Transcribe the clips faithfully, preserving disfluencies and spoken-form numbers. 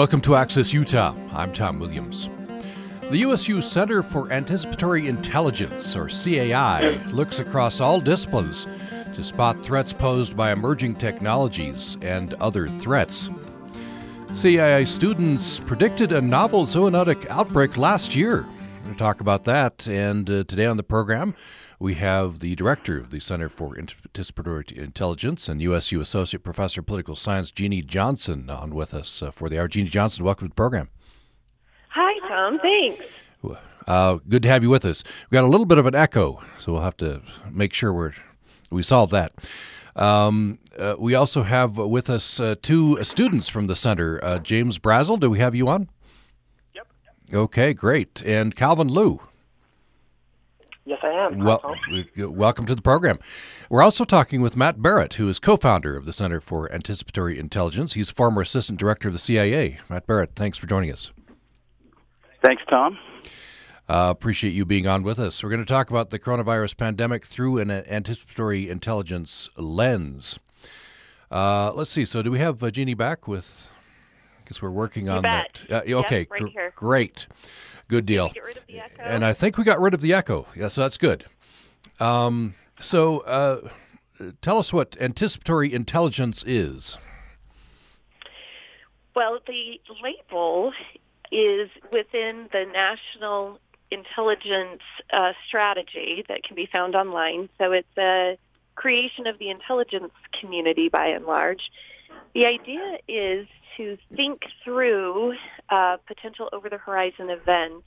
Welcome to Access Utah. I'm Tom Williams. The U S U Center for Anticipatory Intelligence, or C A I, looks across all disciplines to spot threats posed by emerging technologies and other threats. C A I students predicted a novel zoonotic outbreak last year. We're going to talk about that, and uh, today on the program, we have the director of the Center for Anticipatory Intelligence and U S U Associate Professor of Political Science, Jeannie Johnson, on with us uh, for the hour. Jeannie Johnson, welcome to the program. Hi, Tom. Thanks. Uh, good to have you with us. We've got a little bit of an echo, so we'll have to make sure we're, we solve that. Um, uh, we also have with us uh, two students from the center. Uh, James Brazzell, do we have you on? Yep. Okay, great. And Calvin Liu. Yes, I am. Well, welcome to the program. We're also talking with Matt Barrett, who is co-founder of the Center for Anticipatory Intelligence. He's former assistant director of the C I A. Matt Barrett, thanks for joining us. Thanks, Tom. Uh, appreciate you being on with us. We're going to talk about the coronavirus pandemic through an anticipatory intelligence lens. Uh, let's see. So do we have uh, Jeannie back with... I guess we're working on that. Uh, okay, yeah, right gr- great. Good deal. And I think we got rid of the echo. Yeah, so that's good. Um, so uh, tell us what anticipatory intelligence is. Well, the label is within the National Intelligence uh, Strategy that can be found online. So it's a creation of the intelligence community by and large. The idea is to think through uh, potential over-the-horizon events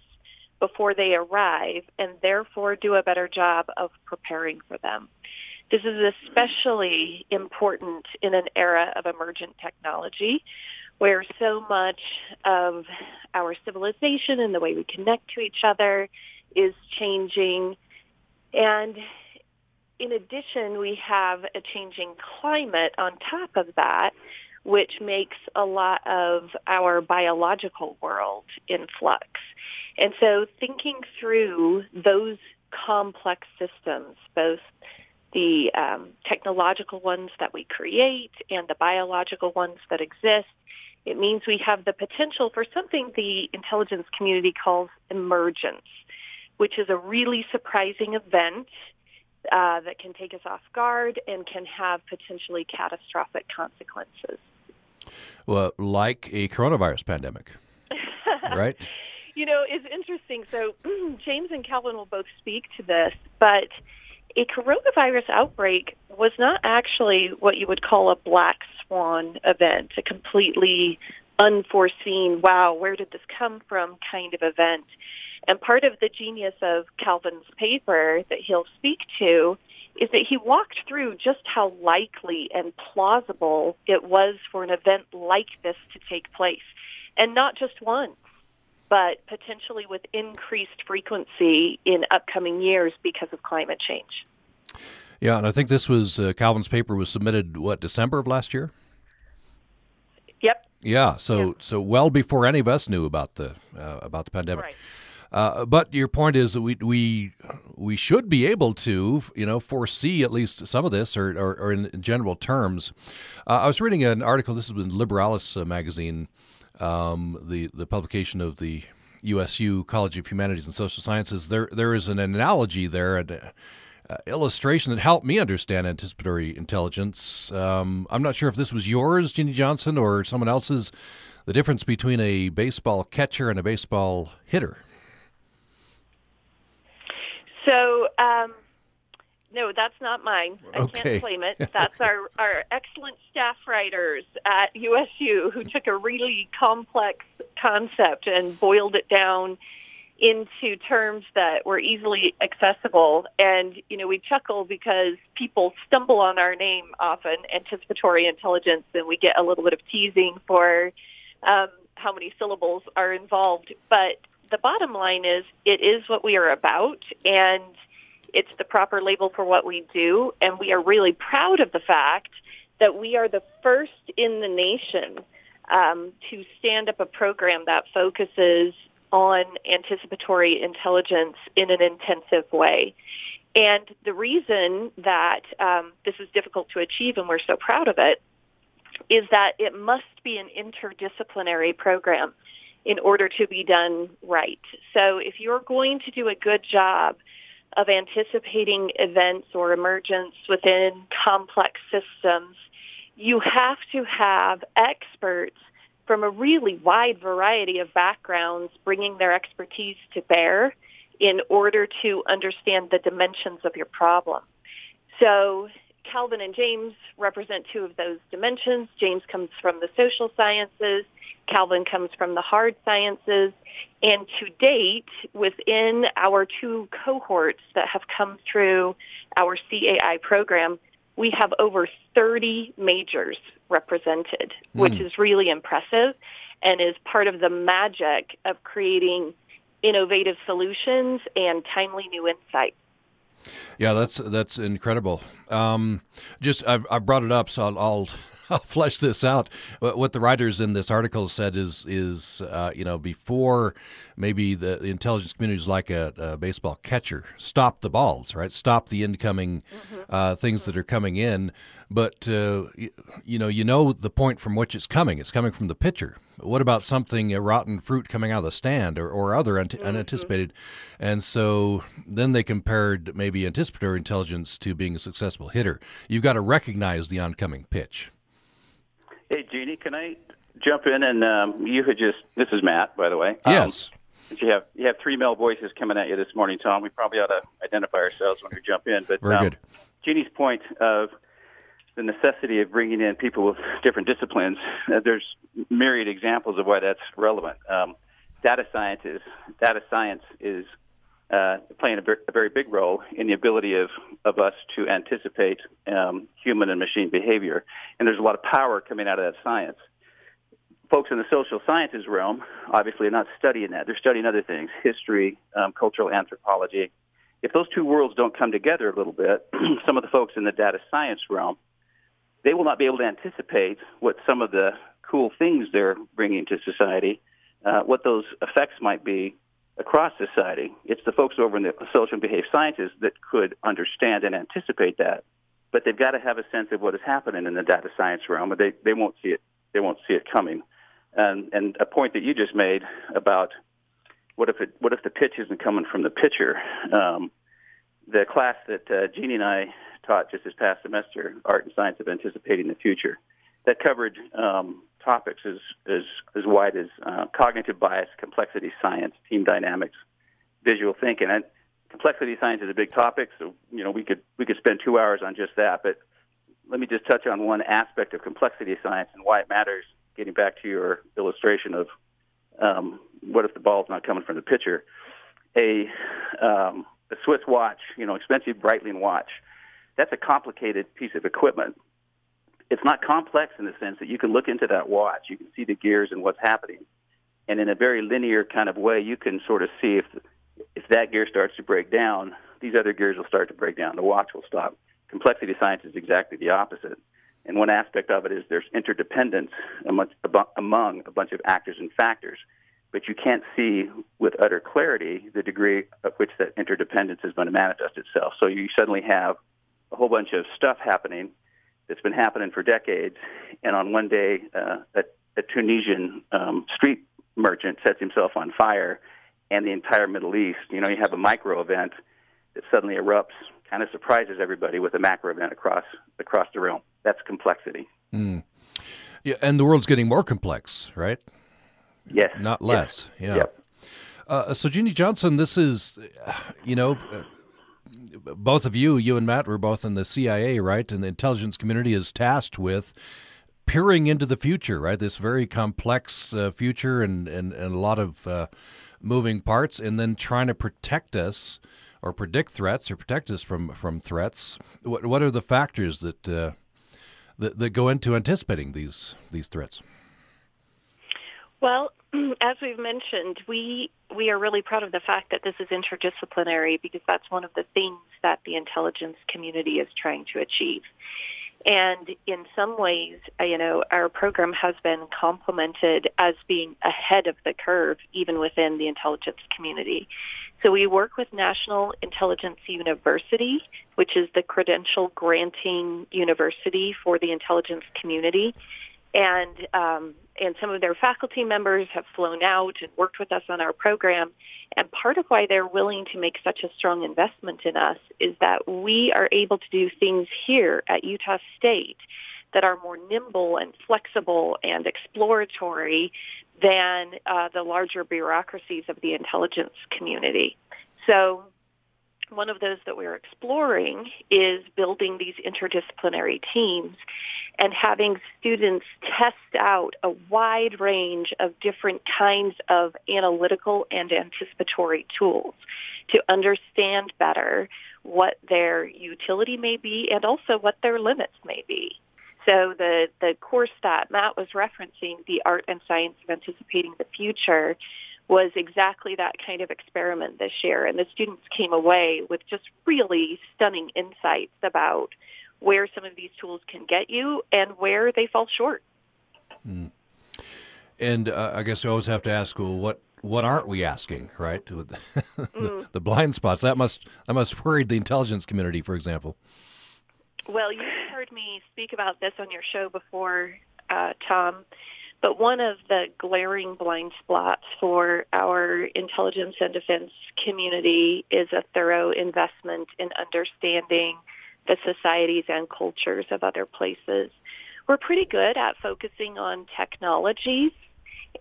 before they arrive and therefore do a better job of preparing for them. This is especially important in an era of emergent technology where so much of our civilization and the way we connect to each other is changing. And in addition, we have a changing climate on top of that, which makes a lot of our biological world in flux. And so thinking through those complex systems, both the um, technological ones that we create and the biological ones that exist, it means we have the potential for something the intelligence community calls emergence, which is a really surprising event uh, that can take us off guard and can have potentially catastrophic consequences. Well, like a coronavirus pandemic, right? You know, it's interesting. So James and Calvin will both speak to this, but a coronavirus outbreak was not actually what you would call a black swan event, a completely unforeseen, wow, where did this come from kind of event. And part of the genius of Calvin's paper that he'll speak to is that he walked through just how likely and plausible it was for an event like this to take place. And not just once, but potentially with increased frequency in upcoming years because of climate change. Yeah, and I think this was, uh, Calvin's paper was submitted, what, December of last year? Yep. Yeah, so yep. so well before any of us knew about the uh, about the pandemic. Right. Uh, but your point is that we we we should be able to, you know, foresee at least some of this, or or, or in general terms. Uh, I was reading an article. This is in Liberalis uh, magazine, um, the the publication of the U S U College of Humanities and Social Sciences. There there is an analogy there, an uh, illustration that helped me understand anticipatory intelligence. Um, I'm not sure if this was yours, Jeannie Johnson, or someone else's. The difference between a baseball catcher and a baseball hitter. So, um, no, that's not mine. I okay. can't claim it. That's our, our excellent staff writers at U S U who took a really complex concept and boiled it down into terms that were easily accessible. And, you know, we chuckle because people stumble on our name often, anticipatory intelligence, and we get a little bit of teasing for um, how many syllables are involved. But the bottom line is it is what we are about, and it's the proper label for what we do, and we are really proud of the fact that we are the first in the nation um, to stand up a program that focuses on anticipatory intelligence in an intensive way. And the reason that um, this is difficult to achieve and we're so proud of it is that it must be an interdisciplinary program in order to be done right. So if you're going to do a good job of anticipating events or emergence within complex systems, you have to have experts from a really wide variety of backgrounds bringing their expertise to bear in order to understand the dimensions of your problem. So Calvin and James represent two of those dimensions. James comes from the social sciences. Calvin comes from the hard sciences. And to date, within our two cohorts that have come through our C A I program, we have over thirty majors represented, mm. which is really impressive and is part of the magic of creating innovative solutions and timely new insights. Yeah, that's that's incredible. Um, just I've, I brought it up, so I'll, I'll I'll flesh this out. What the writers in this article said is is uh, you know, before maybe the, the intelligence community is like a, a baseball catcher, stop the balls, right? Stop the incoming mm-hmm. uh, things that are coming in. But uh, you, you know, you know the point from which it's coming. It's coming from the pitcher. What about something, a rotten fruit coming out of the stand or, or other un- mm-hmm. unanticipated? And so then they compared maybe anticipatory intelligence to being a successful hitter. You've got to recognize the oncoming pitch. Hey, Jeannie, can I jump in? And um, you had just, this is Matt, by the way. Yes. Um, you have you have three male voices coming at you this morning, Tom. We probably ought to identify ourselves when we jump in. But Very um, good. Jeannie's point of the necessity of bringing in people with different disciplines, uh, there's myriad examples of why that's relevant. Um, data science is, data science is uh, playing a, ver- a very big role in the ability of, of us to anticipate um, human and machine behavior, and there's a lot of power coming out of that science. Folks in the social sciences realm obviously are not studying that. They're studying other things, history, um, cultural anthropology. If those two worlds don't come together a little bit, some of the folks in the data science realm, they will not be able to anticipate what some of the cool things they're bringing to society, uh, what those effects might be across society. It's the folks over in the social and behavior sciences that could understand and anticipate that, but they've got to have a sense of what is happening in the data science realm, but they, they won't see it. They won't see it coming. And, and a point that you just made about what if it, what if the pitch isn't coming from the pitcher? Um, the class that uh, Jeannie and I taught just this past semester, Art and Science of Anticipating the Future, that covered um, topics as, as, as wide as uh, cognitive bias, complexity science, team dynamics, visual thinking. And complexity science is a big topic, so you know we could we could spend two hours on just that. But let me just touch on one aspect of complexity science and why it matters. Getting back to your illustration of um, what if the ball's not coming from the pitcher, a um, a Swiss watch, you know, expensive Breitling watch. That's a complicated piece of equipment. It's not complex in the sense that you can look into that watch, you can see the gears and what's happening, and in a very linear kind of way, you can sort of see if if that gear starts to break down, these other gears will start to break down, the watch will stop. Complexity science is exactly the opposite, and one aspect of it is there's interdependence among, among a bunch of actors and factors, but you can't see with utter clarity the degree of which that interdependence is going to manifest itself. So you suddenly have a whole bunch of stuff happening that's been happening for decades, and on one day uh, a, a Tunisian um, street merchant sets himself on fire, and the entire Middle East, you know, you have a micro event that suddenly erupts, kind of surprises everybody with a macro event across across the realm. That's complexity. Mm. Yeah, and the world's getting more complex, right? Yes. Not less. Yes. Yeah. Yep. Uh, so Jeannie Johnson, this is, you know, uh, both of you, you and Matt, were both in the C I A, right? And the intelligence community is tasked with peering into the future, right? This very complex uh, future and, and, and a lot of uh, moving parts, and then trying to protect us or predict threats or protect us from, from threats. What what are the factors that uh, that, that go into anticipating these these threats? Well, as we've mentioned, we we are really proud of the fact that this is interdisciplinary, because that's one of the things that the intelligence community is trying to achieve. And in some ways, you know, our program has been complemented as being ahead of the curve, even within the intelligence community. So we work with National Intelligence University, which is the credential granting university for the intelligence community, And um, and some of their faculty members have flown out and worked with us on our program. And part of why they're willing to make such a strong investment in us is that we are able to do things here at Utah State that are more nimble and flexible and exploratory than uh, the larger bureaucracies of the intelligence community. So one of those that we're exploring is building these interdisciplinary teams and having students test out a wide range of different kinds of analytical and anticipatory tools to understand better what their utility may be and also what their limits may be. So the, the course that Matt was referencing, The Art and Science of Anticipating the Future, was exactly that kind of experiment this year. And the students came away with just really stunning insights about where some of these tools can get you and where they fall short. Mm. And uh, I guess we always have to ask, well, what, what aren't we asking, right? the, mm. the blind spots. That must, that must worry the intelligence community, for example. Well, you heard me speak about this on your show before, uh, Tom, but one of the glaring blind spots for our intelligence and defense community is a thorough investment in understanding the societies and cultures of other places. We're pretty good at focusing on technologies,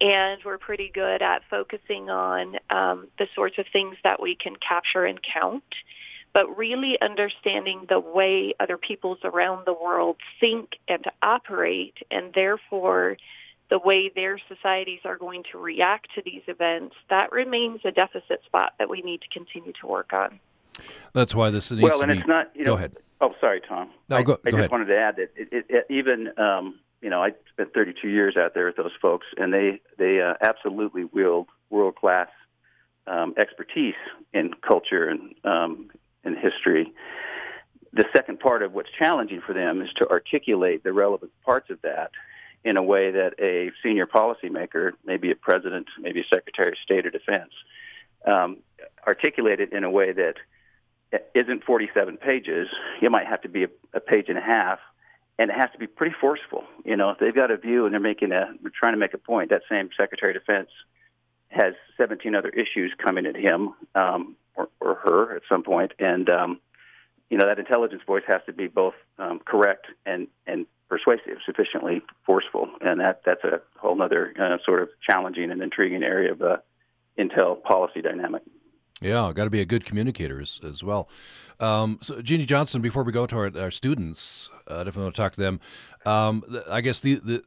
and we're pretty good at focusing on um, the sorts of things that we can capture and count. But really understanding the way other peoples around the world think and operate, and therefore the way their societies are going to react to these events, that remains a deficit spot that we need to continue to work on. That's why this needs well, to and be... it's not, you know, go ahead. Oh, sorry, Tom. No, I, go, go I just ahead. wanted to add that it, it, it, even, um, you know, I spent thirty-two years out there with those folks, and they, they uh, absolutely wield world-class um, expertise in culture and um in history. The second part of what's challenging for them is to articulate the relevant parts of that in a way that a senior policymaker, maybe a president, maybe a secretary of state or defense, um, articulate it in a way that isn't forty-seven pages. You might have to be a, a page and a half, and it has to be pretty forceful. You know, if they've got a view and they're making a, they're trying to make a point, that same secretary of defense has seventeen other issues coming at him, um, Or, or her at some point, and um, you know that intelligence voice has to be both um, correct and, and persuasive, sufficiently forceful, and that, that's a whole other uh, sort of challenging and intriguing area of the uh, intel policy dynamic. Yeah, got to be a good communicator as, as well. Um, so, Jeannie Johnson, before we go to our, our students, uh, I definitely want to talk to them. Um, I guess the, the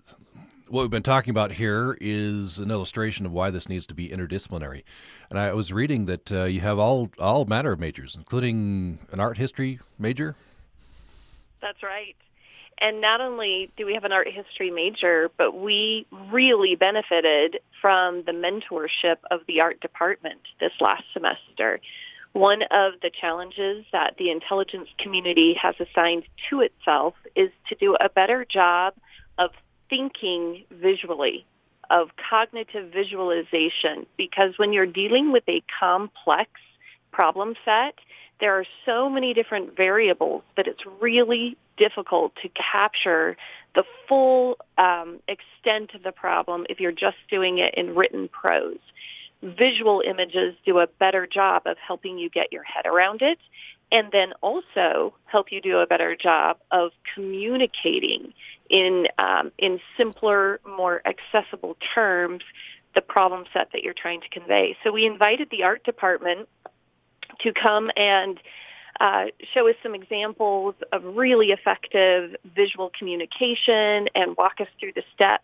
what we've been talking about here is an illustration of why this needs to be interdisciplinary. And I was reading that uh, you have all all manner of majors, including an art history major. That's right. And not only do we have an art history major, but we really benefited from the mentorship of the art department this last semester. One of the challenges that the intelligence community has assigned to itself is to do a better job of thinking visually, of cognitive visualization, because when you're dealing with a complex problem set, there are so many different variables that it's really difficult to capture the full um, extent of the problem if you're just doing it in written prose. Visual images do a better job of helping you get your head around it, and then also help you do a better job of communicating in um, in simpler, more accessible terms the problem set that you're trying to convey. So we invited the art department to come and uh, show us some examples of really effective visual communication and walk us through the steps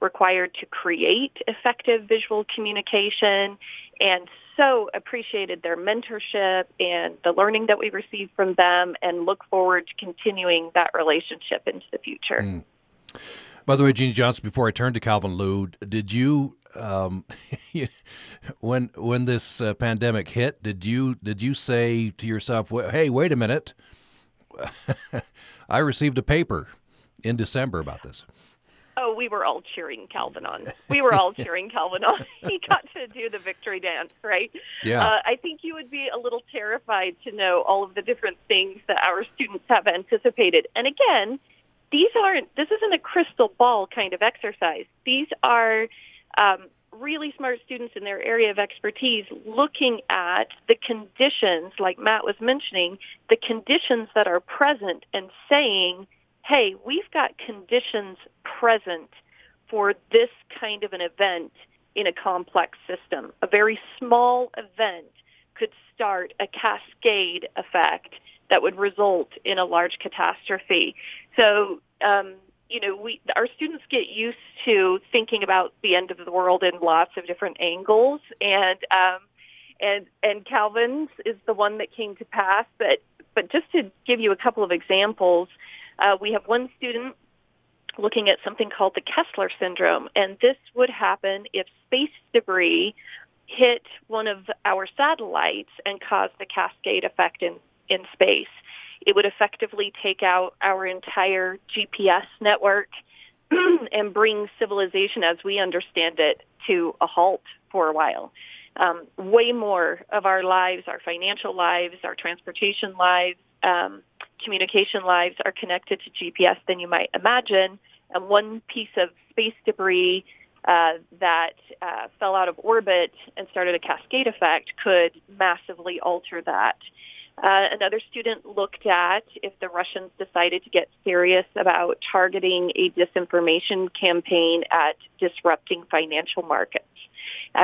required to create effective visual communication, and so appreciated their mentorship and the learning that we received from them, and look forward to continuing that relationship into the future. Mm. By the way, Jeannie Johnson, before I turn to Calvin Liu, did you, um, when when this uh, pandemic hit, did you did you say to yourself, "Hey, wait a minute, I received a paper in December about this"? Oh, we were all cheering Calvin on. We were all cheering Calvin on. He got to do the victory dance, right? Yeah. Uh, I think you would be a little terrified to know all of the different things that our students have anticipated. And again, these aren't, this isn't a crystal ball kind of exercise. These are um, really smart students in their area of expertise looking at the conditions, like Matt was mentioning, the conditions that are present and saying, hey, we've got conditions present for this kind of an event in a complex system. A very small event could start a cascade effect that would result in a large catastrophe. So, um, you know, we our students get used to thinking about the end of the world in lots of different angles, and um, and and Calvin's is the one that came to pass. But but just to give you a couple of examples, uh, we have one student looking at something called the Kessler syndrome, and this would happen if space debris hit one of our satellites and caused the cascade effect in, in space. It would effectively take out our entire G P S network and bring civilization as we understand it to a halt for a while. Um, way more of our lives, our financial lives, our transportation lives, um, communication lives are connected to G P S than you might imagine. And one piece of space debris Uh, that uh, fell out of orbit and started a cascade effect could massively alter that. Uh, another student looked at if the Russians decided to get serious about targeting a disinformation campaign at disrupting financial markets.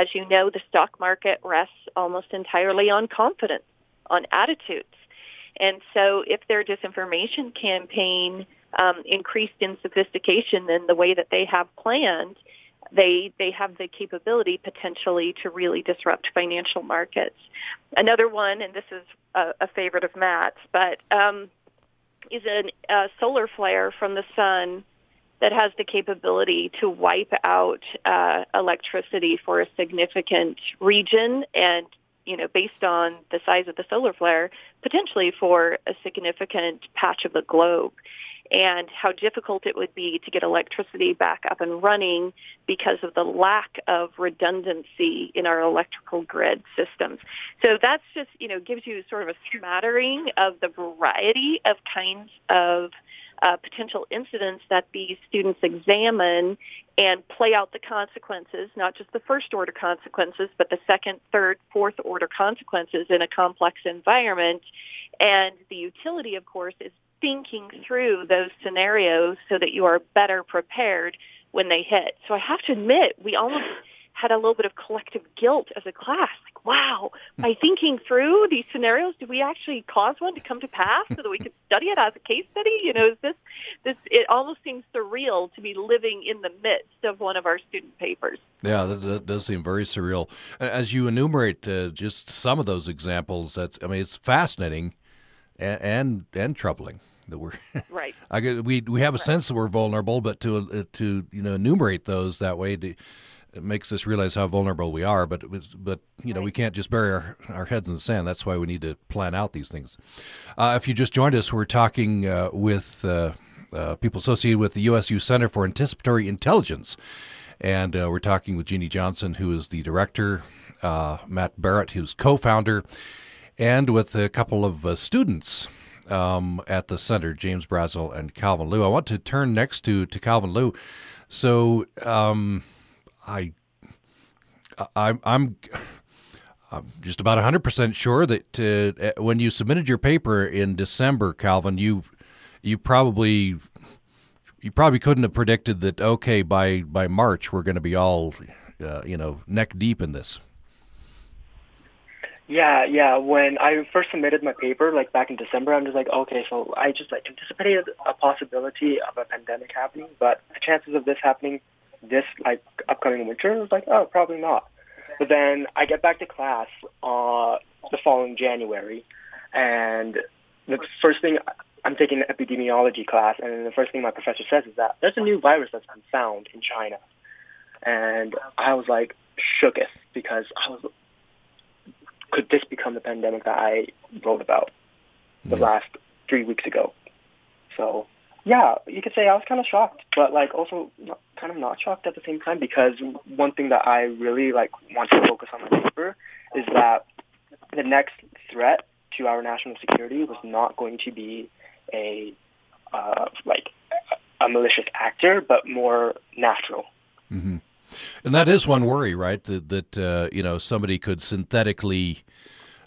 As you know, the stock market rests almost entirely on confidence, on attitudes. And so if their disinformation campaign um, increased in sophistication in the way that they have planned, They they have the capability potentially to really disrupt financial markets. Another one, and this is a, a favorite of Matt's, but um, is an, a solar flare from the sun that has the capability to wipe out uh, electricity for a significant region, and you know, based on the size of the solar flare, potentially for a significant patch of the globe, and how difficult it would be to get electricity back up and running because of the lack of redundancy in our electrical grid systems. So that's just, you know, gives you sort of a smattering of the variety of kinds of uh, potential incidents that these students examine and play out the consequences, not just the first order consequences, but the second, third, fourth order consequences in a complex environment. And the utility, of course, is thinking through those scenarios so that you are better prepared when they hit. So I have to admit, we almost had a little bit of collective guilt as a class. Like, wow, by thinking through these scenarios, did we actually cause one to come to pass so that we could study it as a case study? You know, is this, this, it almost seems surreal to be living in the midst of one of our student papers. Yeah, that, that does seem very surreal. As you enumerate uh, just some of those examples, that's, I mean, it's fascinating and and, and troubling. That we're right. I we we have a right. sense that we're vulnerable, but to uh, to you know enumerate those that way, to, it makes us realize how vulnerable we are. But but you know right. we can't just bury our, our heads in the sand. That's why we need to plan out these things. Uh, if you just joined us, we're talking uh, with uh, uh, people associated with the U S U Center for Anticipatory Intelligence, and uh, we're talking with Jeannie Johnson, who is the director, uh, Matt Barrett, who's co-founder, and with a couple of uh, students. Um, at the center, James Brazzell and Calvin Liu. I want to turn next to, to Calvin Liu. So um, I, I, I'm I'm just about one hundred percent sure that uh, when you submitted your paper in December, Calvin, you you probably you probably couldn't have predicted that. Okay, by by March we're going to be all uh, you know neck deep in this. Yeah, yeah. When I first submitted my paper, like back in December, I'm just like, okay, so I just like anticipated a possibility of a pandemic happening, but the chances of this happening this like upcoming winter, I was like, oh, probably not. But then I get back to class uh, the following January, and the first thing, I'm taking an epidemiology class, and the first thing my professor says is that there's a new virus that's been found in China. And I was like shooketh because I was could this become the pandemic that I wrote about the yeah. last three weeks ago? So, yeah, you could say I was kind of shocked, but, like, also not, kind of not shocked at the same time, because one thing that I really, like, want to focus on my paper is that the next threat to our national security was not going to be a, uh, like, a malicious actor, but more natural. Mm-hmm. And that is one worry, right? That, that uh, you know, somebody could synthetically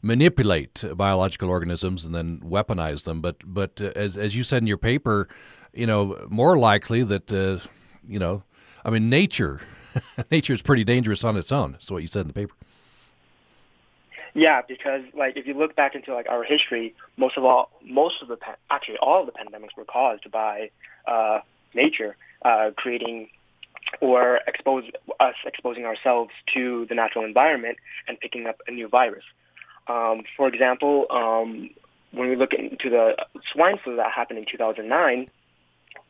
manipulate biological organisms and then weaponize them. But but uh, as as you said in your paper, you know, more likely that uh, you know, I mean, nature nature is pretty dangerous on its own. That's what you said in the paper. Yeah, because like if you look back into like our history, most of all, most of the actually all of the pandemics were caused by uh, nature uh, creating or expose us exposing ourselves to the natural environment and picking up a new virus. Um, for example, um, when we look into the swine flu that happened in two thousand nine,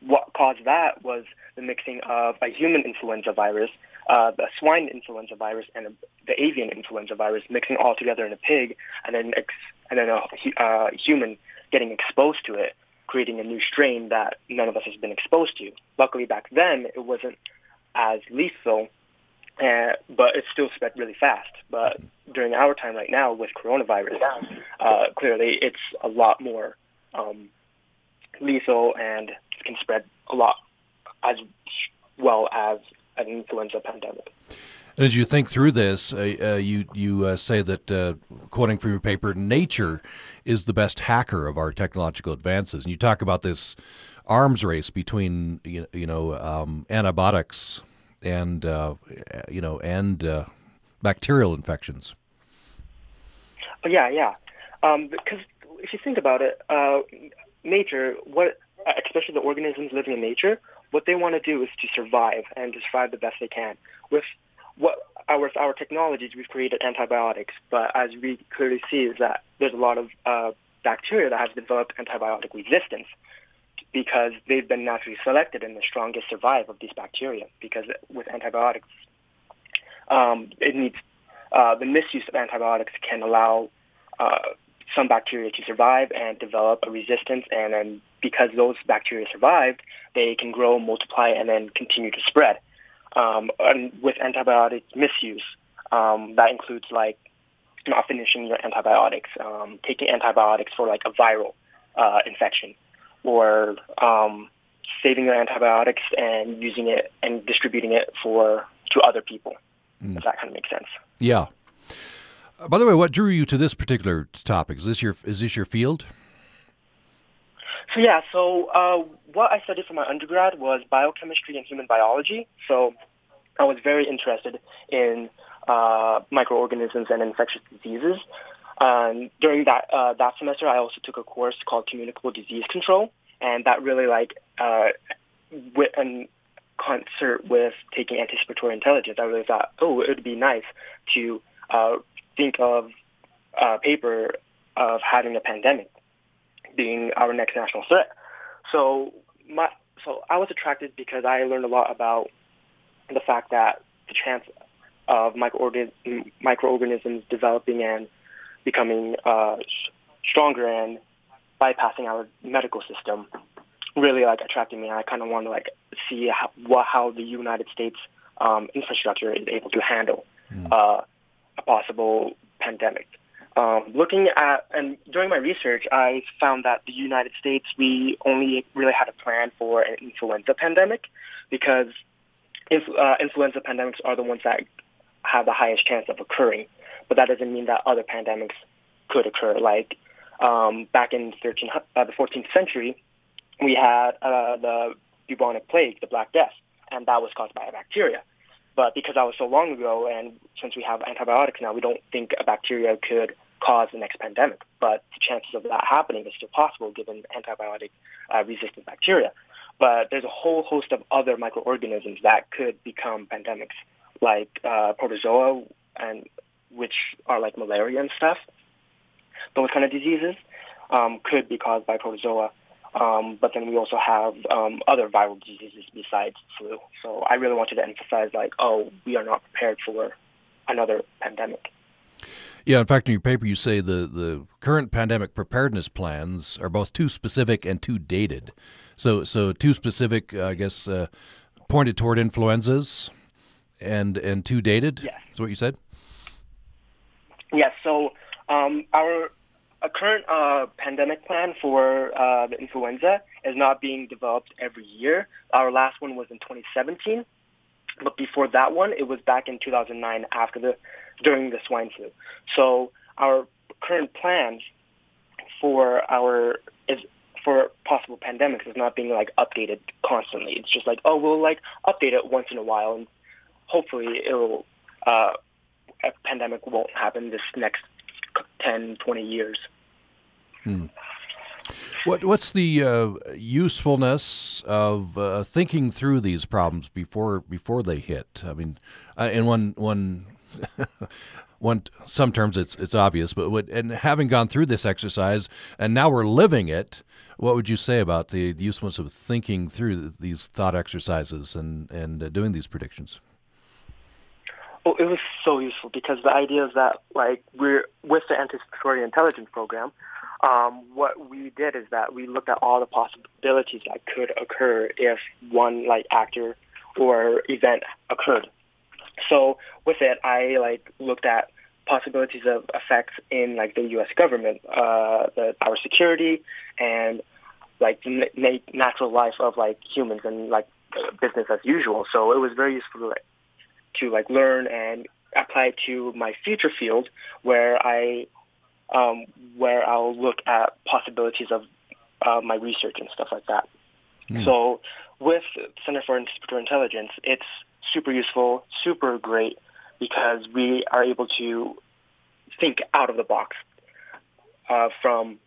what caused that was the mixing of a human influenza virus, uh, the swine influenza virus, and a, the avian influenza virus mixing all together in a pig, and then ex, and then a uh, human getting exposed to it, creating a new strain that none of us has been exposed to. Luckily, back then it wasn't as lethal, uh, but it still spread really fast. But during our time right now with coronavirus, uh, clearly it's a lot more um, lethal and can spread a lot as well as an influenza pandemic. And as you think through this, uh, uh, you you uh, say that, uh, quoting from your paper, nature is the best hacker of our technological advances. And you talk about this arms race between you, you know um, antibiotics and uh, you know and uh, bacterial infections. Oh, yeah, yeah. Um, because if you think about it, uh, nature, what especially the organisms living in nature, what they want to do is to survive and to survive the best they can. With what our our technologies, we've created antibiotics, but as we clearly see is that there's a lot of uh, bacteria that has developed antibiotic resistance because they've been naturally selected and the strongest survive of these bacteria. Because with antibiotics, um, it needs uh, the misuse of antibiotics can allow uh, some bacteria to survive and develop a resistance, and then because those bacteria survived, they can grow, multiply, and then continue to spread. Um, and with antibiotic misuse, um, that includes like not finishing your antibiotics, um, taking antibiotics for like a viral uh, infection, or um, saving your antibiotics and using it and distributing it for to other people. Mm. If that kind of makes sense. Yeah. Uh, by the way, what drew you to this particular topic? Is this your is this your field? So yeah, so uh, what I studied for my undergrad was biochemistry and human biology. So I was very interested in uh, microorganisms and infectious diseases. Um, during that uh, that semester, I also took a course called Communicable Disease Control, and that really like uh, with in concert with taking anticipatory intelligence, I really thought, oh, it would be nice to uh, think of a paper of having a pandemic being our next national threat. So my, so I was attracted because I learned a lot about the fact that the chance of microorgan, microorganisms developing and becoming uh, stronger and bypassing our medical system really like attracted me. I kind of wanted to like see how, what, how the United States um, infrastructure is able to handle mm. uh, a possible pandemic. Um, looking at, and during my research, I found that the United States, we only really had a plan for an influenza pandemic because influ- uh, influenza pandemics are the ones that have the highest chance of occurring. But that doesn't mean that other pandemics could occur. Like um, back in thirteen, uh, the fourteenth century, we had uh, the bubonic plague, the Black Death, and that was caused by a bacteria. But because that was so long ago, and since we have antibiotics now, we don't think a bacteria could cause the next pandemic, but the chances of that happening is still possible given antibiotic uh, resistant bacteria. But there's a whole host of other microorganisms that could become pandemics, like uh, protozoa, and which are like malaria and stuff. Those kind of diseases um, could be caused by protozoa, um, but then we also have um, other viral diseases besides flu. So I really wanted to emphasize, like, oh, we are not prepared for another pandemic. Yeah, in fact, in your paper, you say the, the current pandemic preparedness plans are both too specific and too dated. So, so too specific, uh, I guess, uh, pointed toward influenzas, and and too dated. Yes, is what you said. Yes. So, um, our a current uh, pandemic plan for uh, the influenza is not being developed every year. Our last one was in twenty seventeen, but before that one, it was back in two thousand nine after the during the swine flu. So our current plans for our is for possible pandemics is not being like updated constantly. It's just like, oh, we'll like update it once in a while, and hopefully it'll uh, a pandemic won't happen this next ten, twenty years. Hmm. What what's the uh, usefulness of uh, thinking through these problems before before they hit? I mean, uh, and one one one sometimes it's it's obvious, but what, and having gone through this exercise and now we're living it, what would you say about the, the usefulness of thinking through these thought exercises and and uh, doing these predictions? Oh, it was so useful because the idea is that like we're with the Anticipatory Intelligence Program. Um, what we did is that we looked at all the possibilities that could occur if one like actor or event occurred. So with it, I like looked at possibilities of effects in like the U S government, uh, the, our security, and like the na- natural life of like humans and like business as usual. So it was very useful to like, to like learn and apply to my future field where I. Um, where I'll look at possibilities of uh, my research and stuff like that. Mm. So with Center for Anticipatory Intelligence, it's super useful, super great, because we are able to think out of the box uh, from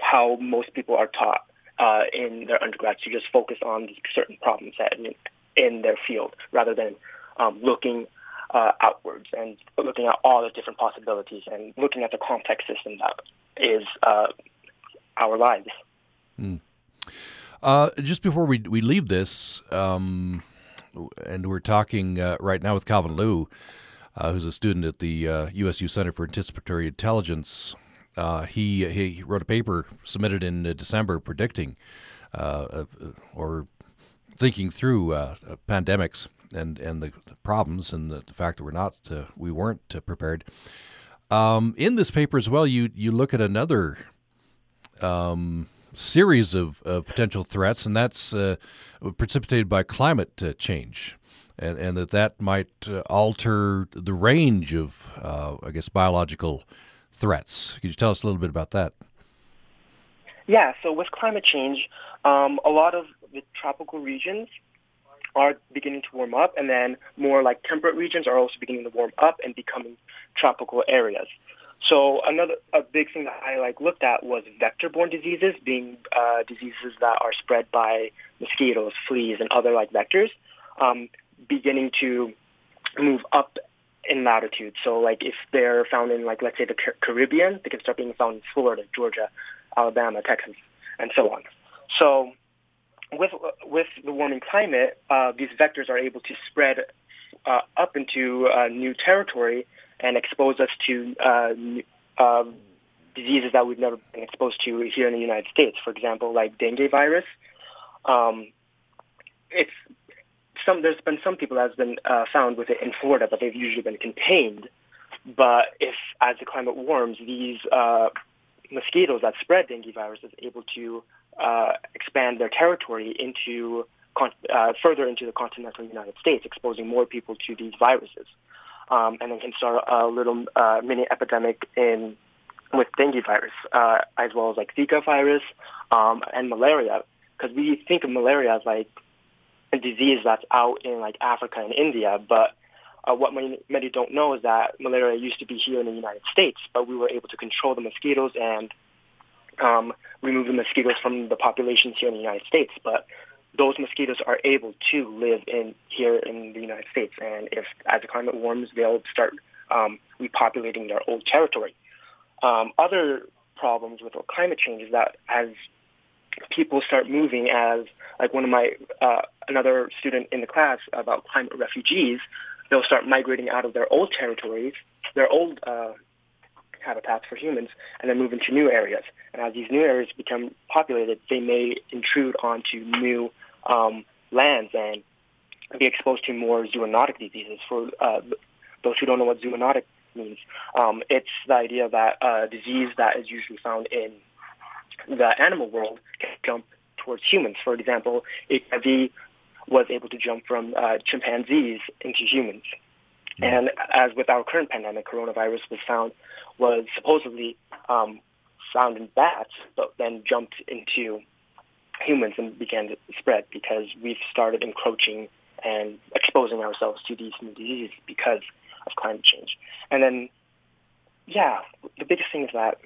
how most people are taught uh, in their undergrads to just focus on certain problem set in, in their field rather than um, looking Uh, outwards and looking at all the different possibilities and looking at the complex system that is uh, our lives. Mm. Uh, just before we we leave this, um, and we're talking uh, right now with Calvin Liu, uh, who's a student at the uh, U S U Center for Anticipatory Intelligence. Uh, he he wrote a paper submitted in December predicting uh, or thinking through uh, pandemics. And, and the, the problems and the, the fact that we're not uh, we weren't uh, prepared. Um, in this paper as well, you you look at another um, series of, of potential threats, and that's uh, precipitated by climate uh, change, and and that that might uh, alter the range of uh, I guess biological threats. Could you tell us a little bit about that? Yeah. So with climate change, um, a lot of the tropical regions are beginning to warm up, and then more like temperate regions are also beginning to warm up and becoming tropical areas. So another a big thing that I like looked at was vector-borne diseases, being uh, diseases that are spread by mosquitoes, fleas, and other like vectors, um, beginning to move up in latitude. So like if they're found in like let's say the Caribbean, they can start being found in Florida, Georgia, Alabama, Texas, and so on. So With with the warming climate, uh, these vectors are able to spread uh, up into uh, new territory and expose us to uh, uh, diseases that we've never been exposed to here in the United States. For example, like dengue virus. Um, it's some. There's been some people that's been uh, found with it in Florida, but they've usually been contained. But if as the climate warms, these uh, mosquitoes that spread dengue virus is able to Uh, expand their territory into con- uh, further into the continental United States, exposing more people to these viruses, um, and then can start a little uh, mini epidemic in with dengue virus, uh, as well as like Zika virus um, and malaria, because we think of malaria as like a disease that's out in like Africa and India, but uh, what many, many don't know is that malaria used to be here in the United States, but we were able to control the mosquitoes and Um, remove the mosquitoes from the populations here in the United States, but those mosquitoes are able to live in here in the United States, and if as the climate warms, they'll start um, repopulating their old territory. Um, other problems with climate change is that as people start moving, as like one of my uh, another student in the class about climate refugees, they'll start migrating out of their old territories, their old uh, habitats for humans, and then move into new areas. And as these new areas become populated, they may intrude onto new um, lands and be exposed to more zoonotic diseases. For uh, those who don't know what zoonotic means, um, it's the idea that a uh, disease that is usually found in the animal world can jump towards humans. For example, H I V was able to jump from uh, chimpanzees into humans. And as with our current pandemic, coronavirus was found, was supposedly um, found in bats, but then jumped into humans and began to spread because we've started encroaching and exposing ourselves to these new diseases because of climate change. And then, yeah, the biggest thing is that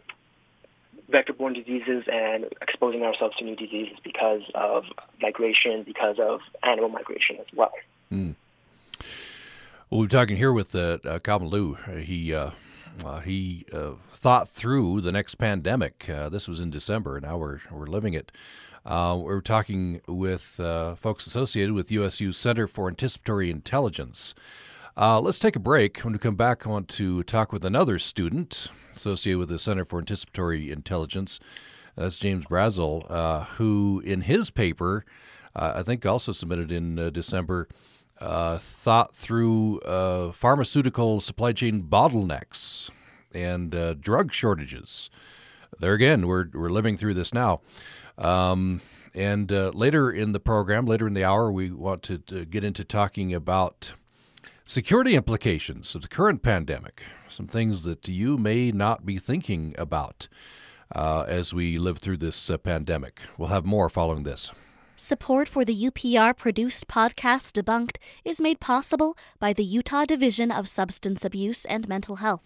vector-borne diseases and exposing ourselves to new diseases because of migration, because of animal migration as well. Mm. Well, we're talking here with uh, uh, Calvin Liu. He uh, uh, he uh, thought through the next pandemic. Uh, this was in December, and now we're we're living it. Uh, we're talking with uh, folks associated with U S U Center for Anticipatory Intelligence. Uh, let's take a break. When we come back, I want to talk with another student associated with the Center for Anticipatory Intelligence. That's James Brazzell, uh, who in his paper, uh, I think also submitted in uh, December, Uh, thought through uh, pharmaceutical supply chain bottlenecks and uh, drug shortages. There again, we're we're living through this now. Um, and uh, later in the program, later in the hour, we want to, to get into talking about security implications of the current pandemic, some things that you may not be thinking about uh, as we live through this uh, pandemic. We'll have more following this. Support for the U P R-produced podcast Debunked is made possible by the Utah Division of Substance Abuse and Mental Health,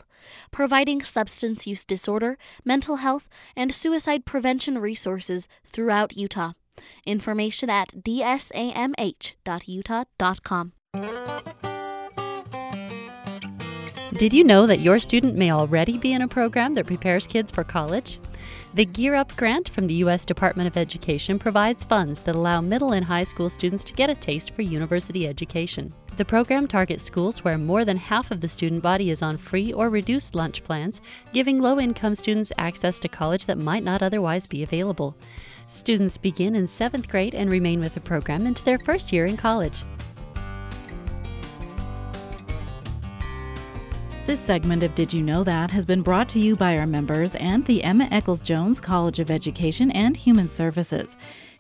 providing substance use disorder, mental health, and suicide prevention resources throughout Utah. Information at d s a m h dot utah dot com. Did you know that your student may already be in a program that prepares kids for college? The Gear Up grant from the U S Department of Education provides funds that allow middle and high school students to get a taste for university education. The program targets schools where more than half of the student body is on free or reduced lunch plans, giving low-income students access to college that might not otherwise be available. Students begin in seventh grade and remain with the program into their first year in college. This segment of Did You Know That has been brought to you by our members and the Emma Eccles-Jones College of Education and Human Services,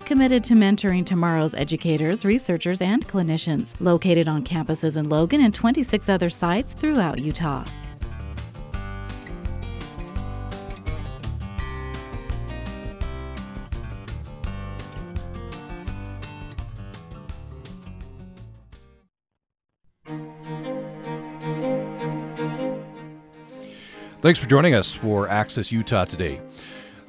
committed to mentoring tomorrow's educators, researchers, and clinicians, located on campuses in Logan and twenty-six other sites throughout Utah. Thanks for joining us for Access Utah today.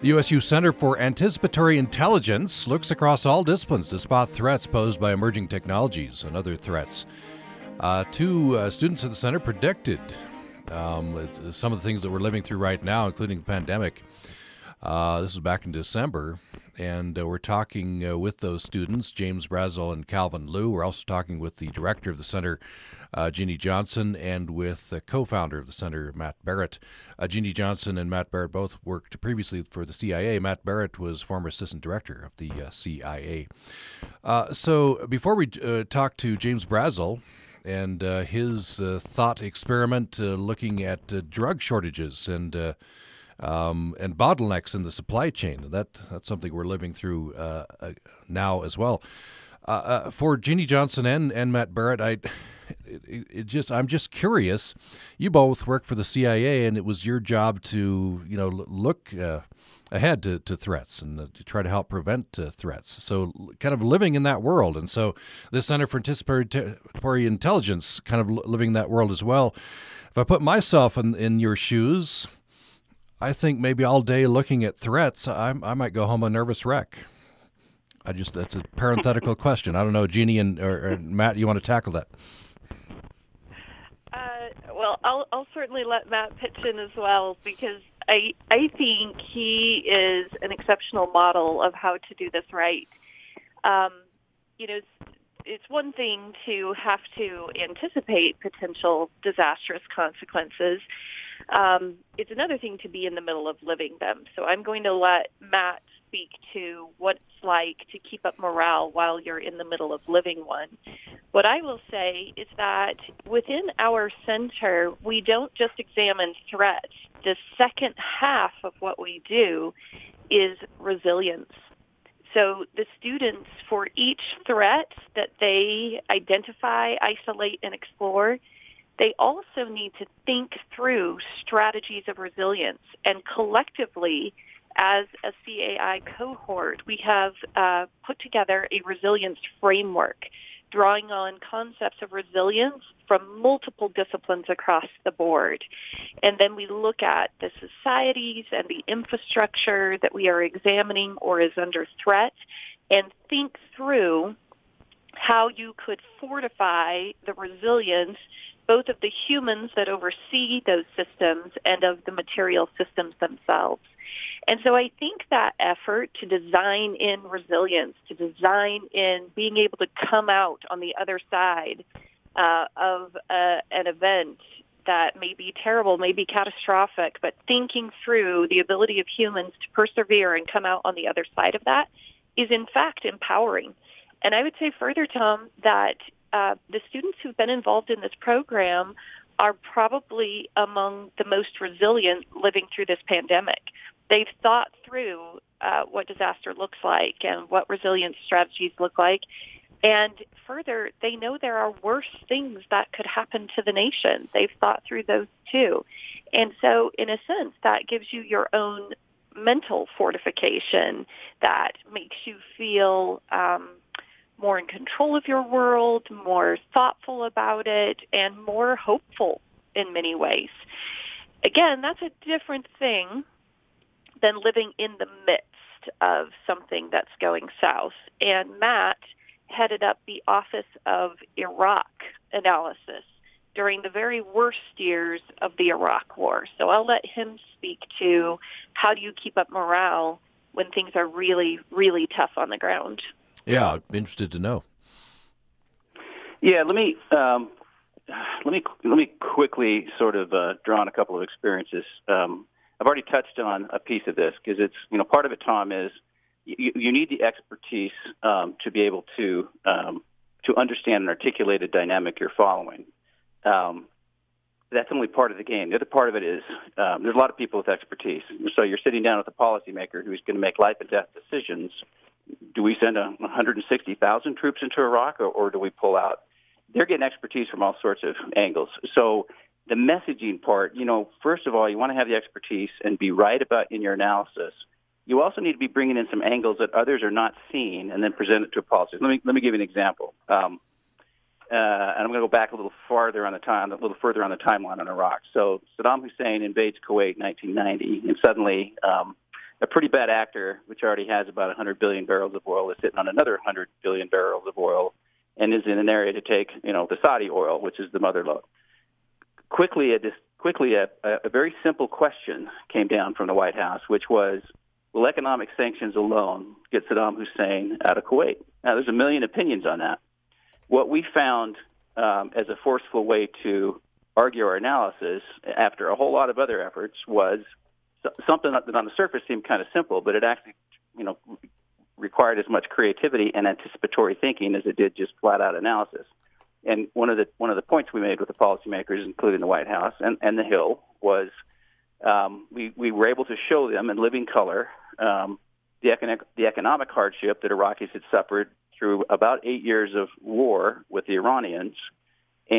The U S U Center for Anticipatory Intelligence looks across all disciplines to spot threats posed by emerging technologies and other threats. Uh, two uh, students at the center predicted um, some of the things that we're living through right now, including the pandemic. Uh, this was back in December, and uh, we're talking uh, with those students, James Brazzell and Calvin Liu. We're also talking with the director of the center, uh, Jeannie Johnson, and with the co-founder of the center, Matt Barrett. Uh, Jeannie Johnson and Matt Barrett both worked previously for the C I A. Matt Barrett was former assistant director of the uh, C I A. Uh, so before we uh, talk to James Brazzell and uh, his uh, thought experiment uh, looking at uh, drug shortages and uh, Um, and bottlenecks in the supply chain. That that's something we're living through uh, uh, now as well. Uh, uh, for Jeannie Johnson and, and Matt Barrett, I it, it just I'm just curious. You both work for the C I A, and it was your job to you know look uh, ahead to, to threats and uh, to try to help prevent uh, threats. So kind of living in that world, and so this Center for Anticipatory Intelligence kind of living in that world as well. If I put myself in in your shoes, I think maybe all day looking at threats, I, I might go home a nervous wreck. I just, that's a parenthetical question. I don't know, Jeannie and or, or Matt, you want to tackle that? Uh, well, I'll, I'll certainly let Matt pitch in as well, because I, I think he is an exceptional model of how to do this right. Um, you know, it's, it's one thing to have to anticipate potential disastrous consequences. Um, it's another thing to be in the middle of living them. So I'm going to let Matt speak to what it's like to keep up morale while you're in the middle of living one. What I will say is that within our center, we don't just examine threats. The second half of what we do is resilience. so the students, for each threat that they identify, isolate, and explore, they also need to think through strategies of resilience. And collectively, as a C A I cohort, we have uh, put together a resilience framework, drawing on concepts of resilience from multiple disciplines across the board. And then we look at the societies and the infrastructure that we are examining or is under threat, and think through how you could fortify the resilience both of the humans that oversee those systems and of the material systems themselves. And so I think that effort to design in resilience, to design in being able to come out on the other side uh, of uh, an event that may be terrible, may be catastrophic, but thinking through the ability of humans to persevere and come out on the other side of that is in fact empowering. And I would say further, Tom, that Uh, the students who've been involved in this program are probably among the most resilient living through this pandemic. They've thought through uh, what disaster looks like and what resilience strategies look like. And further, they know there are worse things that could happen to the nation. They've thought through those too. And so, in a sense, that gives you your own mental fortification that makes you feel um more in control of your world, more thoughtful about it, and more hopeful in many ways. Again, that's a different thing than living in the midst of something that's going south. And Matt headed up the Office of Iraq Analysis during the very worst years of the Iraq War. So I'll let him speak to how do you keep up morale when things are really, really tough on the ground. Yeah, I'm interested to know. Yeah, let me um, let me let me quickly sort of uh, draw on a couple of experiences. Um, I've already touched on a piece of this because it's you know part of it, Tom, is you, you need the expertise um, to be able to um, to understand and articulate a dynamic you're following. Um, that's only part of the game. The other part of it is um, there's a lot of people with expertise. So you're sitting down with a policymaker who's going to make life and death decisions. Do we send one hundred sixty thousand troops into Iraq, or, or do we pull out? They're getting expertise from all sorts of angles. So the messaging part, you know, first of all, you want to have the expertise and be right about in your analysis. You also need to be bringing in some angles that others are not seeing and then present it to a policy. Let me let me give you an example. Um, uh, and I'm going to go back a little farther on the time, a little further on the timeline on Iraq. So Saddam Hussein invades Kuwait in nineteen ninety, and suddenly um, – a pretty bad actor, which already has about one hundred billion barrels of oil, is sitting on another one hundred billion barrels of oil and is in an area to take, you know, the Saudi oil, which is the motherlode. Quickly, a, quickly a, a very simple question came down from the White House, which was, will economic sanctions alone get Saddam Hussein out of Kuwait? Now, there's a million opinions on that. What we found um, as a forceful way to argue our analysis after a whole lot of other efforts was something that on the surface seemed kind of simple, but it actually, you know, required as much creativity and anticipatory thinking as it did just flat-out analysis. And one of the one of the points we made with the policymakers, including the White House and, and the Hill, was um, we we were able to show them in living color um, the economic the economic hardship that Iraqis had suffered through about eight years of war with the Iranians.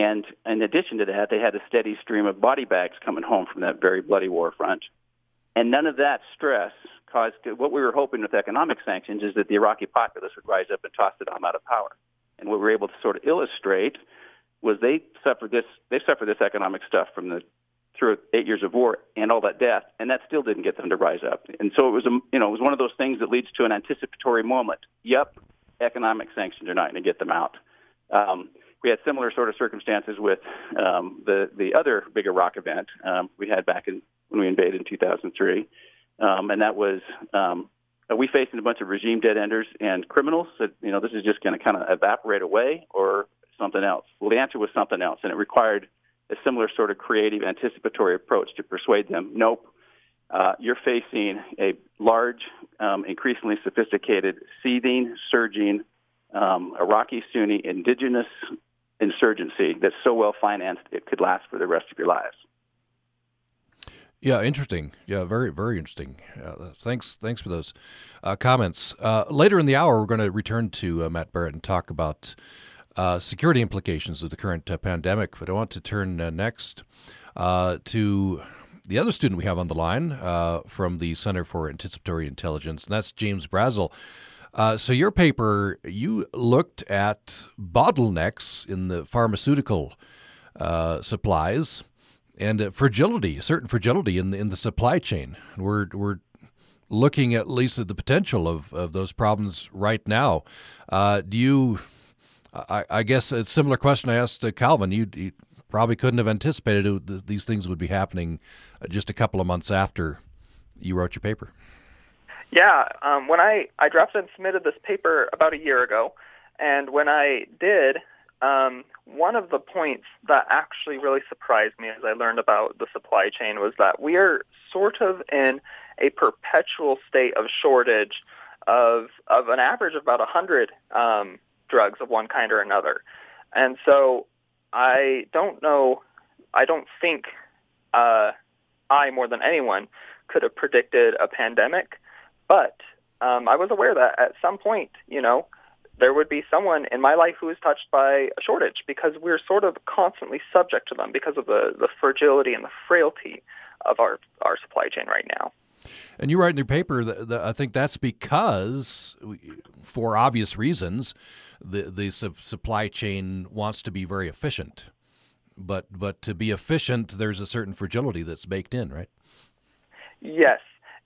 And in addition to that, they had a steady stream of body bags coming home from that very bloody war front. And none of that stress caused – what we were hoping with economic sanctions is that the Iraqi populace would rise up and toss Saddam out of power. And what we were able to sort of illustrate was they suffered this they suffered this economic stuff from the through eight years of war and all that death, and that still didn't get them to rise up. And so it was a, you know it was one of those things that leads to an anticipatory moment. Yep, economic sanctions are not going to get them out. Um, we had similar sort of circumstances with um, the, the other big Iraq event um, we had back in – when we invaded in two thousand three, um, and that was um, we facing a bunch of regime dead-enders and criminals that, you know, this is just going to kind of evaporate away or something else. Well, the answer was something else, and it required a similar sort of creative anticipatory approach to persuade them, nope, uh, you're facing a large, um, increasingly sophisticated, seething, surging um, Iraqi Sunni indigenous insurgency that's so well-financed it could last for the rest of your lives. Yeah, interesting. Yeah, very, very interesting. Uh, thanks thanks for those uh, comments. Uh, later in the hour, we're going to return to uh, Matt Barrett and talk about uh, security implications of the current uh, pandemic. But I want to turn uh, next uh, to the other student we have on the line uh, from the Center for Anticipatory Intelligence, and that's James Brazzell. Uh, so your paper, you looked at bottlenecks in the pharmaceutical uh, supplies and uh, fragility, certain fragility in the, in the supply chain. We're we're looking at least at the potential of, of those problems right now. Uh, do you? I, I guess a similar question I asked uh, Calvin. You, you probably couldn't have anticipated it, th- these things would be happening just a couple of months after you wrote your paper. Yeah, um, when I, I drafted and submitted this paper about a year ago, and when I did, um, one of the points that actually really surprised me as I learned about the supply chain was that we are sort of in a perpetual state of shortage of of an average of about one hundred um, drugs of one kind or another. And so I don't know, I don't think uh, I, more than anyone, could have predicted a pandemic. But um, I was aware that at some point, you know, there would be someone in my life who is touched by a shortage because we're sort of constantly subject to them because of the, the fragility and the frailty of our, our supply chain right now. And you write in your paper that, that I think that's because, for obvious reasons, the the sub- supply chain wants to be very efficient. But but to be efficient, there's a certain fragility that's baked in, right? Yes.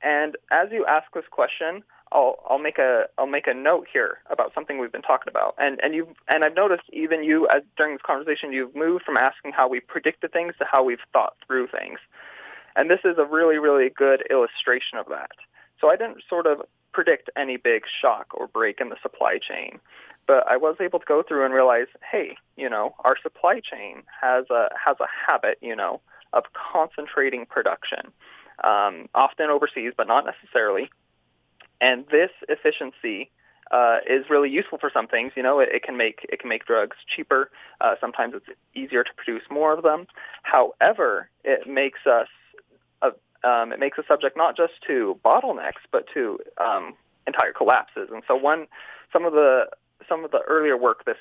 And as you ask this question, I'll, I'll make a I'll make a note here about something we've been talking about. And and you and I've noticed even you as during this conversation, you've moved from asking how we predicted things to how we've thought through things. And this is a really really good illustration of that. So I didn't sort of predict any big shock or break in the supply chain, but I was able to go through and realize, hey, you know, our supply chain has a has a habit, you know, of concentrating production. Um, often overseas, but not necessarily. And this efficiency uh, is really useful for some things. You know, it, it can make it can make drugs cheaper. Uh, sometimes it's easier to produce more of them. However, it makes us a, um, it makes a subject not just to bottlenecks, but to um, entire collapses. And so, one some of the some of the earlier work this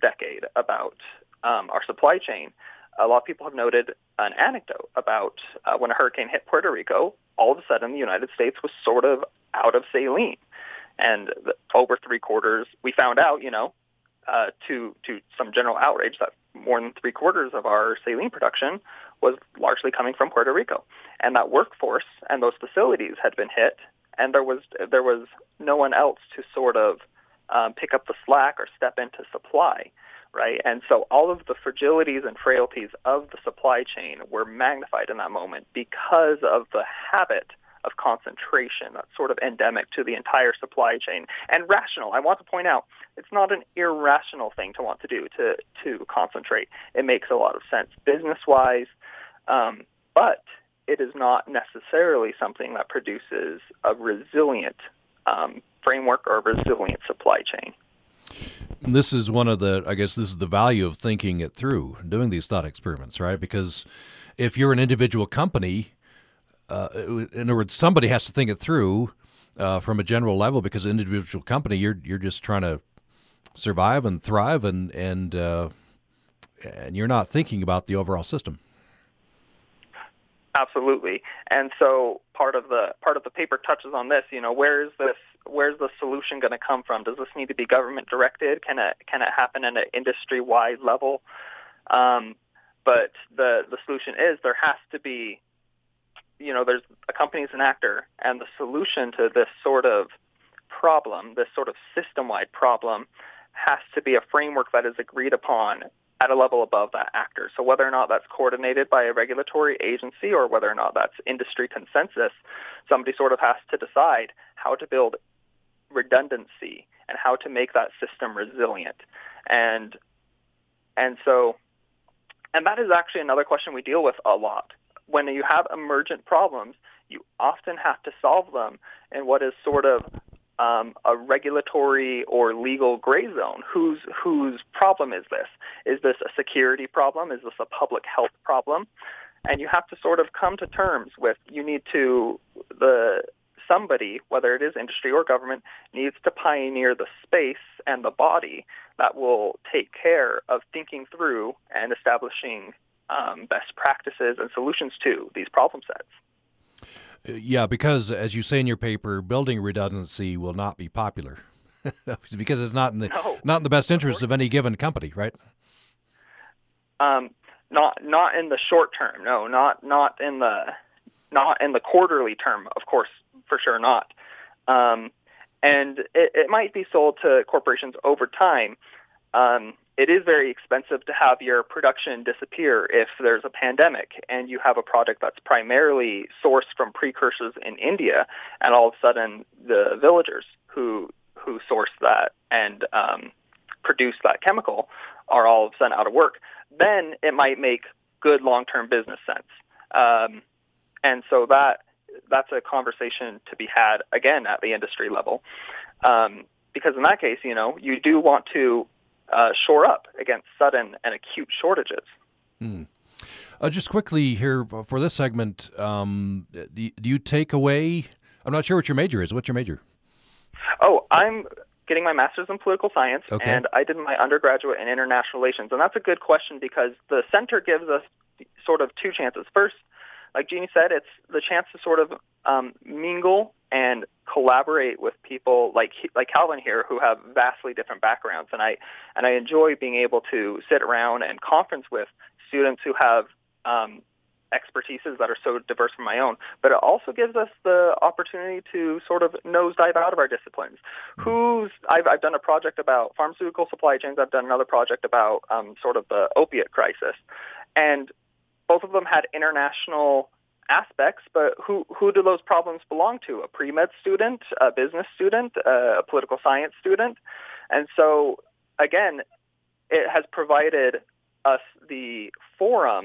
decade about um, our supply chain. A lot of people have noted an anecdote about uh, when a hurricane hit Puerto Rico, all of a sudden the United States was sort of out of saline. And the, over three quarters, we found out, you know, uh, to to some general outrage that more than three quarters of our saline production was largely coming from Puerto Rico. And that workforce and those facilities had been hit, and there was, there was no one else to sort of um, pick up the slack or step into supply. Right, and so all of the fragilities and frailties of the supply chain were magnified in that moment because of the habit of concentration that's sort of endemic to the entire supply chain. And rational, I want to point out, it's not an irrational thing to want to do, to, to concentrate. It makes a lot of sense business-wise, um, but it is not necessarily something that produces a resilient um, framework or a resilient supply chain. This is one of the, I guess this is the value of thinking it through, doing these thought experiments, right? Because if you're an individual company, uh, in other words, somebody has to think it through uh, from a general level because an individual company, you're you're just trying to survive and thrive and, and, uh, and you're not thinking about the overall system. Absolutely. And so part of the part of the paper touches on this, you know, where is this where's the solution going to come from? Does this need to be government directed? Can it can it happen at an industry-wide level? Um, but the the solution is there has to be, you know, there's a company's an actor, and the solution to this sort of problem, this sort of system-wide problem, has to be a framework that is agreed upon at a level above that actor. So whether or not that's coordinated by a regulatory agency or whether or not that's industry consensus, somebody sort of has to decide how to build redundancy and how to make that system resilient. And and so, and that is actually another question we deal with a lot. When you have emergent problems, you often have to solve them in what is sort of Um, a regulatory or legal gray zone. Whose whose problem is this? Is this a security problem? Is this a public health problem? And you have to sort of come to terms with, you need to, the somebody, whether it is industry or government, needs to pioneer the space and the body that will take care of thinking through and establishing um, best practices and solutions to these problem sets. Yeah, because as you say in your paper, building redundancy will not be popular because it's not in the no. not in the best interest of any given company, right? Um, not not in the short term. No, not not in the not in the quarterly term. Of course, for sure not. Um, and it, it might be sold to corporations over time. Um, it is very expensive to have your production disappear if there's a pandemic and you have a product that's primarily sourced from precursors in India, and all of a sudden the villagers who who source that and um, produce that chemical are all of a sudden out of work, then it might make good long-term business sense. Um, and so that that's a conversation to be had, again, at the industry level. Um, because in that case, you know, you do want to Uh, shore up against sudden and acute shortages. Hmm. Uh, just quickly here for this segment, um, do, do you take away, I'm not sure what your major is. What's your major? Oh, I'm getting my master's in political science, okay. And I did my undergraduate in international relations. And that's a good question because the center gives us sort of two chances. First, like Jeannie said, it's the chance to sort of um, mingle and collaborate with people like like Calvin here who have vastly different backgrounds. And I and I enjoy being able to sit around and conference with students who have um, expertises that are so diverse from my own. But it also gives us the opportunity to sort of nosedive out of our disciplines. Who's I've, I've done a project about pharmaceutical supply chains. I've done another project about um, sort of the opiate crisis. And both of them had international aspects, but who who do those problems belong to? A pre-med student, a business student, a political science student? And so, again, it has provided us the forum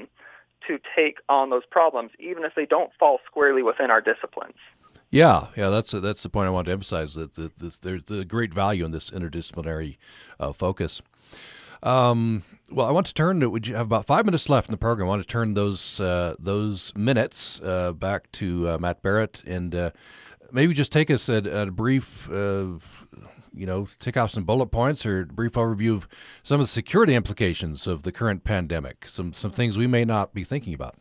to take on those problems, even if they don't fall squarely within our disciplines. Yeah, yeah, that's that's the point I want to emphasize, that the, the, there's the great value in this interdisciplinary uh, focus. Um, well, I want to turn to, we have about five minutes left in the program. I want to turn those uh, those minutes uh, back to uh, Matt Barrett and uh, maybe just take us at, at a brief, uh, you know, tick off some bullet points or a brief overview of some of the security implications of the current pandemic, some some things we may not be thinking about.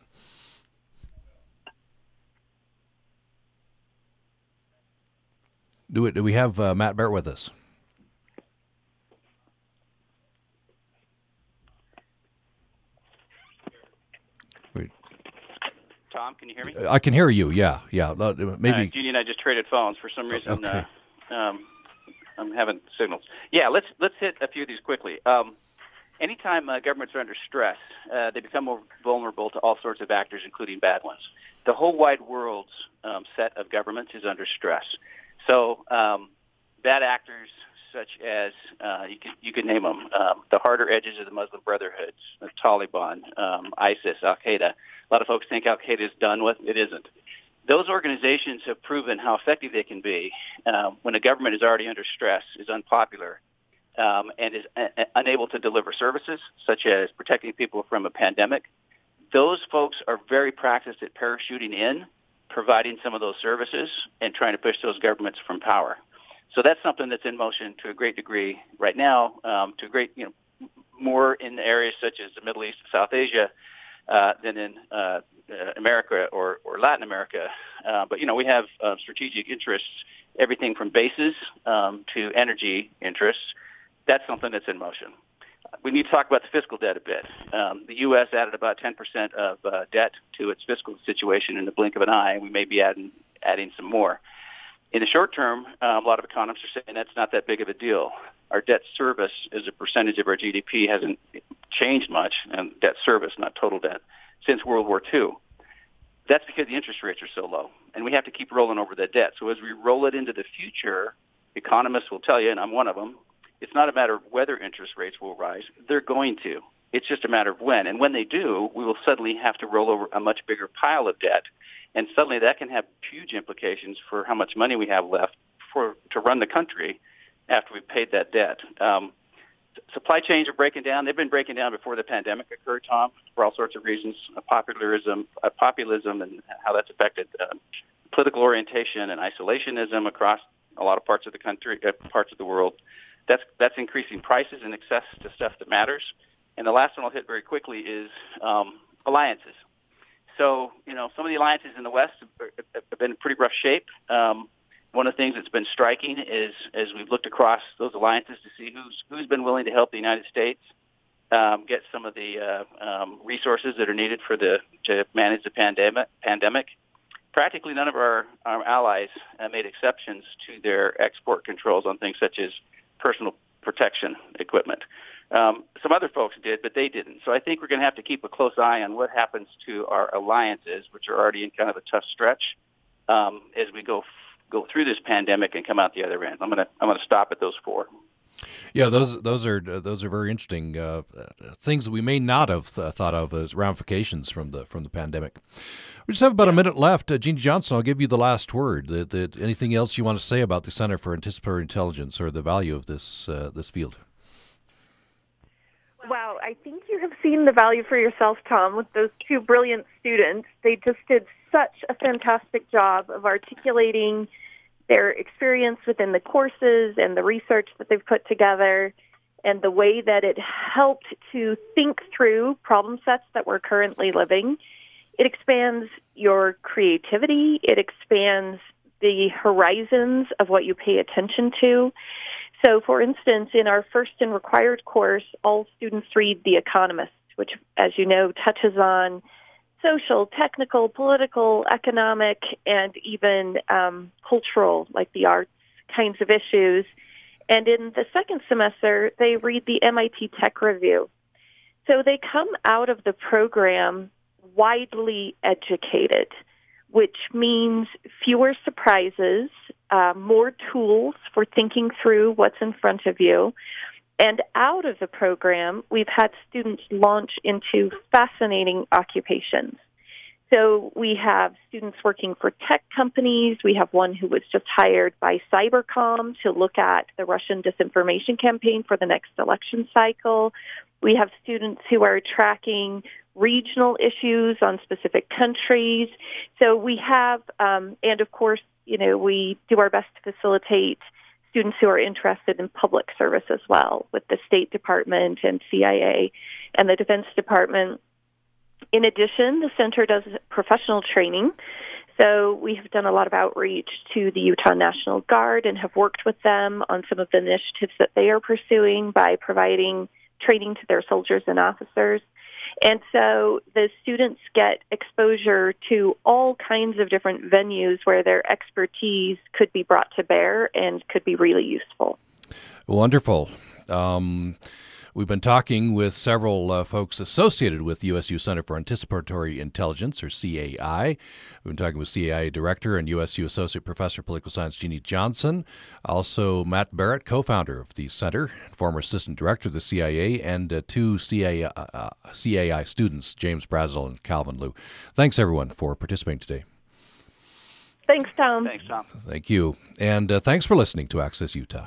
Do, it, do we have uh, Matt Barrett with us? Tom, can you hear me? I can hear you, yeah. yeah. Maybe. Uh, Jeannie and I just traded phones for some reason. Okay. Uh, um, I'm having signals. Yeah, let's let's hit a few of these quickly. Um, anytime uh, governments are under stress, uh, they become more vulnerable to all sorts of actors, including bad ones. The whole wide world's um, set of governments is under stress. So um, bad actors such as, uh, you, can, you can name them, um, the harder edges of the Muslim Brotherhood, the Taliban, um, ISIS, Al-Qaeda. A lot of folks think Al-Qaeda is done with. It isn't. Those organizations have proven how effective they can be uh, when a government is already under stress, is unpopular, um, and is a- unable to deliver services, such as protecting people from a pandemic. Those folks are very practiced at parachuting in, providing some of those services, and trying to push those governments from power. So that's something that's in motion to a great degree right now, um, to a great, you know, more in areas such as the Middle East and South Asia uh, than in uh, uh, America or, or Latin America. Uh, but, you know, we have uh, strategic interests, everything from bases um, to energy interests. That's something that's in motion. We need to talk about the fiscal debt a bit. Um, the U S added about ten percent of uh, debt to its fiscal situation in the blink of an eye. We may be adding, adding some more. In the short term, um, a lot of economists are saying that's not that big of a deal. Our debt service as a percentage of our G D P hasn't changed much, and debt service, not total debt, since World War Two. That's because the interest rates are so low, and we have to keep rolling over the debt. So as we roll it into the future, economists will tell you, and I'm one of them, it's not a matter of whether interest rates will rise. They're going to. It's just a matter of when. And when they do, we will suddenly have to roll over a much bigger pile of debt. And suddenly that can have huge implications for how much money we have left for to run the country after we've paid that debt. Um, Supply chains are breaking down. They've been breaking down before the pandemic occurred, Tom, for all sorts of reasons, uh, populism, uh, populism and how that's affected uh, political orientation and isolationism across a lot of parts of the country, uh, parts of the world. That's that's increasing prices and access to stuff that matters. And the last one I'll hit very quickly is um, alliances. So, you know, some of the alliances in the West have, have been in pretty rough shape. Um, One of the things that's been striking is, as we've looked across those alliances to see who's who's been willing to help the United States um, get some of the uh, um, resources that are needed for the to manage the pandemic. Pandemic, practically none of our, our allies uh, made exceptions to their export controls on things such as personal protection equipment. Um, some other folks did, but they didn't. So I think we're going to have to keep a close eye on what happens to our alliances, which are already in kind of a tough stretch um, as we go forward. go through this pandemic and come out the other end. I'm gonna I'm gonna stop at those four. Yeah, those those are those are very interesting uh, things that we may not have th- thought of as ramifications from the from the pandemic. We just have about yeah. a minute left. Uh, Jeannie Johnson, I'll give you the last word. The, the, anything else you want to say about the Center for Anticipatory Intelligence or the value of this uh, this field? Wow, I think you have seen the value for yourself, Tom, with those two brilliant students. They just did such a fantastic job of articulating their experience within the courses and the research that they've put together and the way that it helped to think through problem sets that we're currently living. It expands your creativity. It expands the horizons of what you pay attention to. So, for instance, in our first and required course, all students read The Economist, which, as you know, touches on social, technical, political, economic, and even um, cultural, like the arts kinds of issues. And in the second semester, they read the M I T Tech Review. So they come out of the program widely educated, which means fewer surprises, uh, more tools for thinking through what's in front of you. And out of the program, we've had students launch into fascinating occupations. So we have students working for tech companies. We have one who was just hired by Cybercom to look at the Russian disinformation campaign for the next election cycle. We have students who are tracking regional issues on specific countries. So we have, um, and of course, you know, we do our best to facilitate students who are interested in public service as well with the State Department and C I A and the Defense Department. In addition, the center does professional training. So we have done a lot of outreach to the Utah National Guard and have worked with them on some of the initiatives that they are pursuing by providing training to their soldiers and officers. And so the students get exposure to all kinds of different venues where their expertise could be brought to bear and could be really useful. Wonderful. Um, we've been talking with several uh, folks associated with the U S U Center for Anticipatory Intelligence, or C A I. We've been talking with C A I Director and U S U Associate Professor of Political Science, Jeannie Johnson. Also, Matt Barrett, co-founder of the center, former Assistant Director of the C I A, and uh, two C A I, uh, C A I students, James Brazzell and Calvin Liu. Thanks, everyone, for participating today. Thanks, Tom. Thanks, Tom. Thank you. And uh, thanks for listening to Access Utah.